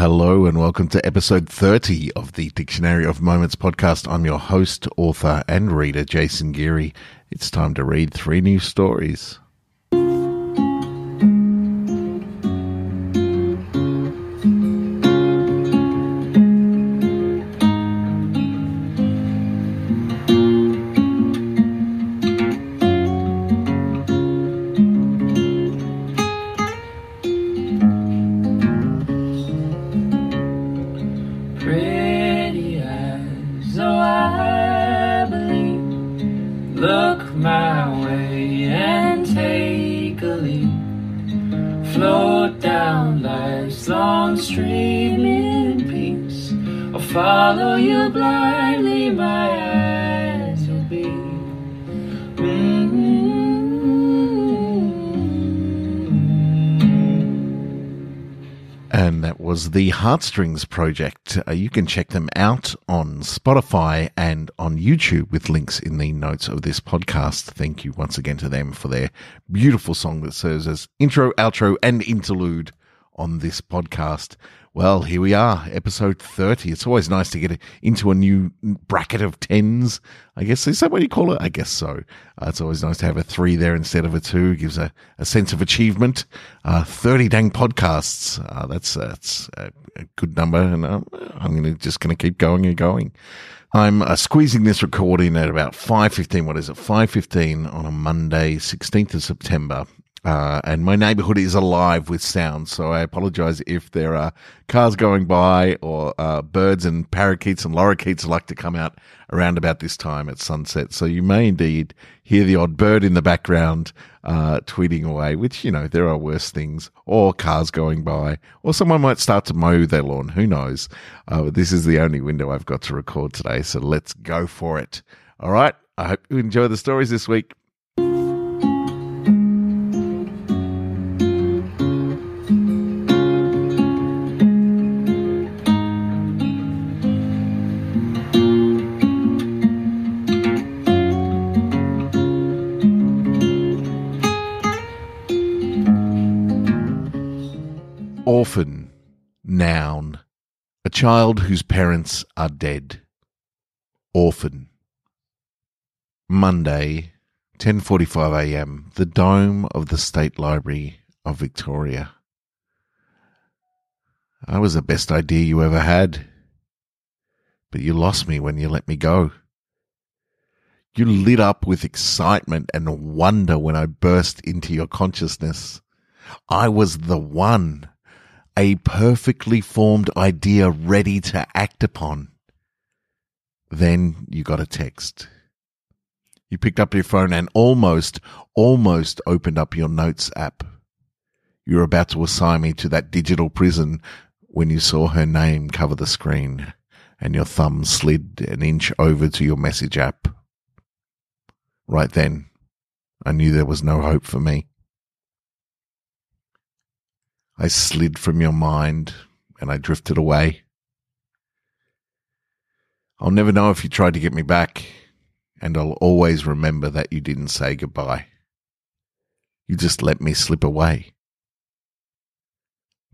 Hello and welcome to episode 30 of the Dictionary of Moments podcast. I'm your host, author and reader, Jason Geary. It's time to read three new stories. Follow you blindly, my eyes will be. And that was the Heartstrings Project. You can check them out on Spotify and on YouTube with links in the notes of this podcast. Thank you once again to them for their beautiful song that serves as intro, outro, and interlude on this podcast. Well, here we are, episode 30. It's always nice to get into a new bracket of tens, I guess. Is that what you call it? I guess so. It's always nice to have a 3 there instead of a 2. It gives a sense of achievement. 30 dang podcasts. That's a good number, and I'm going to keep going and going. I'm squeezing this recording at about 5:15. What is it? 5:15 on a Monday, 16th of September. And my neighborhood is alive with sound, so I apologize if there are cars going by or birds and parakeets and lorikeets like to come out around about this time at sunset. So you may indeed hear the odd bird in the background tweeting away, which, you know, there are worse things, or cars going by, or someone might start to mow their lawn. Who knows? This is the only window I've got to record today, so let's go for it. All right, I hope you enjoy the stories this week. Orphan, noun, a child whose parents are dead. Orphan. Monday, 10:45 a.m., the dome of the State Library of Victoria. I was the best idea you ever had, but you lost me when you let me go. You lit up with excitement and wonder when I burst into your consciousness. I was the one. A perfectly formed idea ready to act upon. Then you got a text. You picked up your phone and almost opened up your notes app. You were about to assign me to that digital prison when you saw her name cover the screen and your thumb slid an inch over to your message app. Right then, I knew there was no hope for me. I slid from your mind and I drifted away. I'll never know if you tried to get me back, and I'll always remember that you didn't say goodbye. You just let me slip away.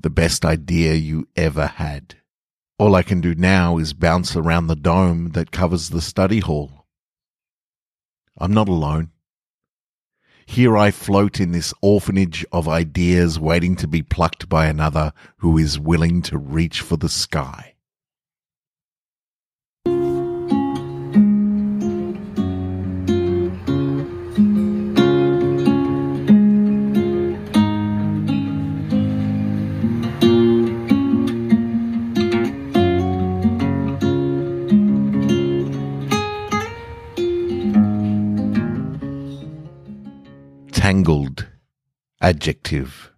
The best idea you ever had. All I can do now is bounce around the dome that covers the study hall. I'm not alone. Here I float in this orphanage of ideas waiting to be plucked by another who is willing to reach for the sky. Tangled, adjective,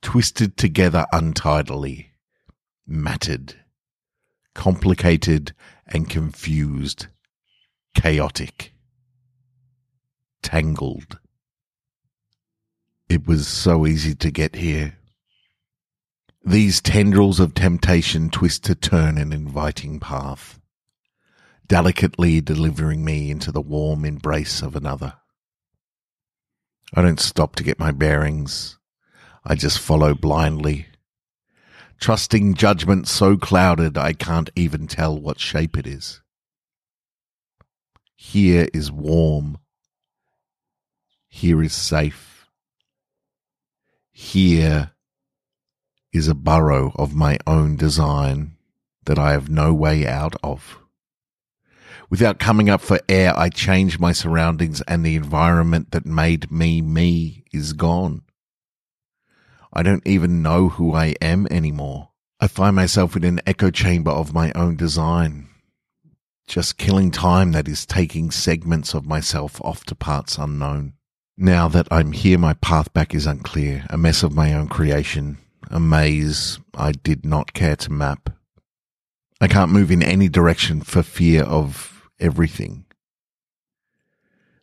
twisted together untidily, matted, complicated and confused, chaotic, tangled. It was so easy to get here. These tendrils of temptation twist to turn an inviting path, delicately delivering me into the warm embrace of another. I don't stop to get my bearings. I just follow blindly, trusting judgment so clouded I can't even tell what shape it is. Here is warm. Here is safe. Here is a burrow of my own design that I have no way out of. Without coming up for air, I change my surroundings, and the environment that made me is gone. I don't even know who I am anymore. I find myself in an echo chamber of my own design, just killing time that is taking segments of myself off to parts unknown. Now that I'm here, my path back is unclear, a mess of my own creation, a maze I did not care to map. I can't move in any direction for fear of everything.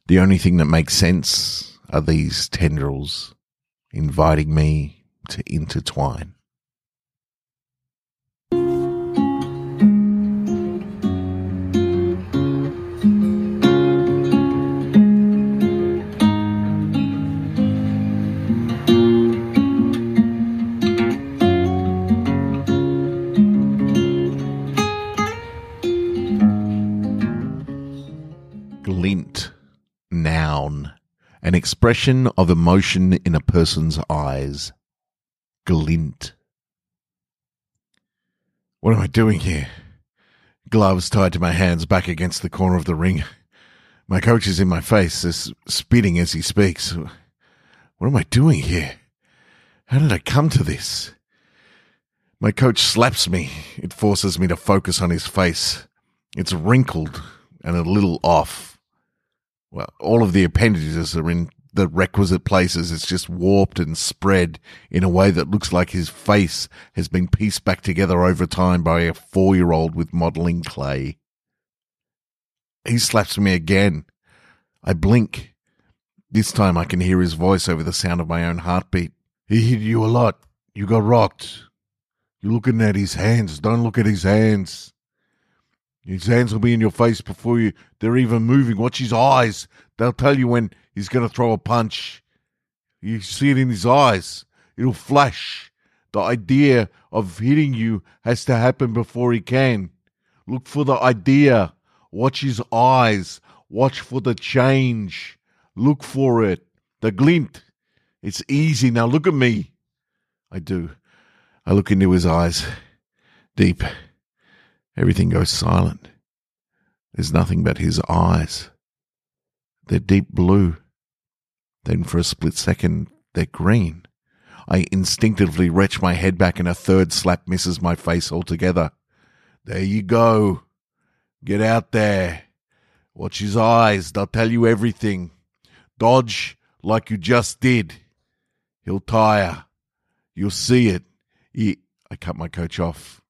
The only thing that makes sense are these tendrils inviting me to intertwine. Glint, noun. An expression of emotion in a person's eyes. Glint. What am I doing here? Gloves tied to my hands back against the corner of the ring. My coach is in my face, spitting as he speaks. What am I doing here? How did I come to this? My coach slaps me. It forces me to focus on his face. It's wrinkled and a little off. Well, all of the appendages are in the requisite places. It's just warped and spread in a way that looks like his face has been pieced back together over time by a 4-year-old with modelling clay. He slaps me again. I blink. This time I can hear his voice over the sound of my own heartbeat. He hit you a lot. You got rocked. You're looking at his hands. Don't look at his hands. His hands will be in your face before they're even moving. Watch his eyes. They'll tell you when he's going to throw a punch. You see it in his eyes. It'll flash. The idea of hitting you has to happen before he can. Look for the idea. Watch his eyes. Watch for the change. Look for it. The glint. It's easy. Now look at me. I do. I look into his eyes. Deep. Everything goes silent. There's nothing but his eyes. They're deep blue. Then for a split second, they're green. I instinctively retch my head back, and a third slap misses my face altogether. There you go. Get out there. Watch his eyes. They'll tell you everything. Dodge like you just did. He'll tire. You'll see it. I cut my coach off.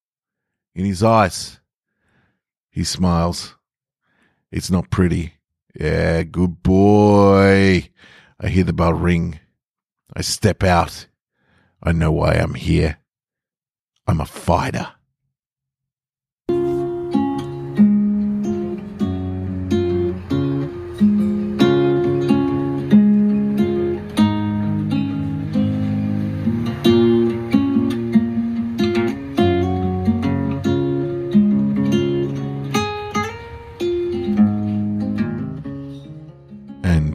In his eyes. He smiles. It's not pretty. Yeah, good boy. I hear the bell ring. I step out. I know why I'm here. I'm a fighter.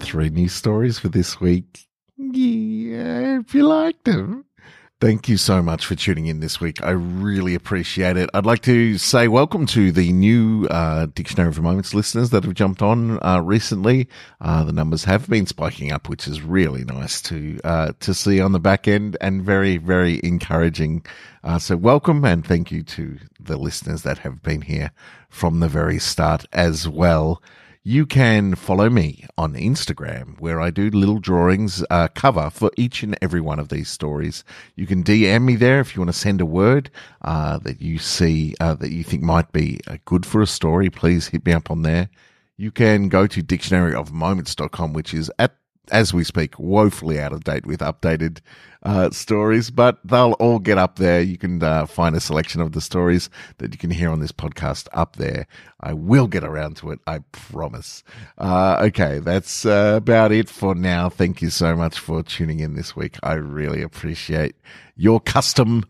Three new stories for this week. Yeah, if you liked them. Thank you so much for tuning in this week. I really appreciate it. I'd like to say welcome to the new Dictionary of Moments listeners that have jumped on recently. The numbers have been spiking up, which is really nice to see on the back end, and very, very encouraging. So welcome, and thank you to the listeners that have been here from the very start as well. You can follow me on Instagram, where I do little drawings, cover for each and every one of these stories. You can DM me there if you want to send a word that you see that you think might be good for a story. Please hit me up on there. You can go to dictionaryofmoments.com, which is at as we speak, woefully out of date with updated stories, but they'll all get up there. You can find a selection of the stories that you can hear on this podcast up there. I will get around to it, I promise. Okay, that's about it for now. Thank you so much for tuning in this week. I really appreciate your custom.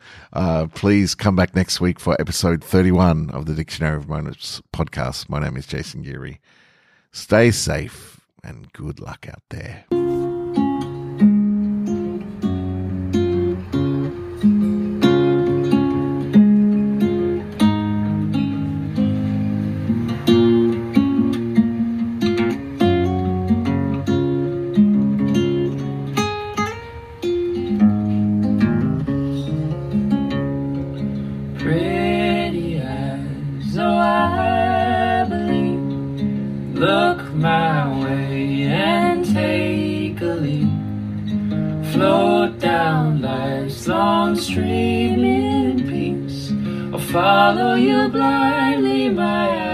Please come back next week for episode 31 of the Dictionary of Moments podcast. My name is Jason Geary. Stay safe. And good luck out there. Pretty eyes, oh, I believe. Look my way. Float down life's long stream in peace. I'll follow you blindly, my eyes.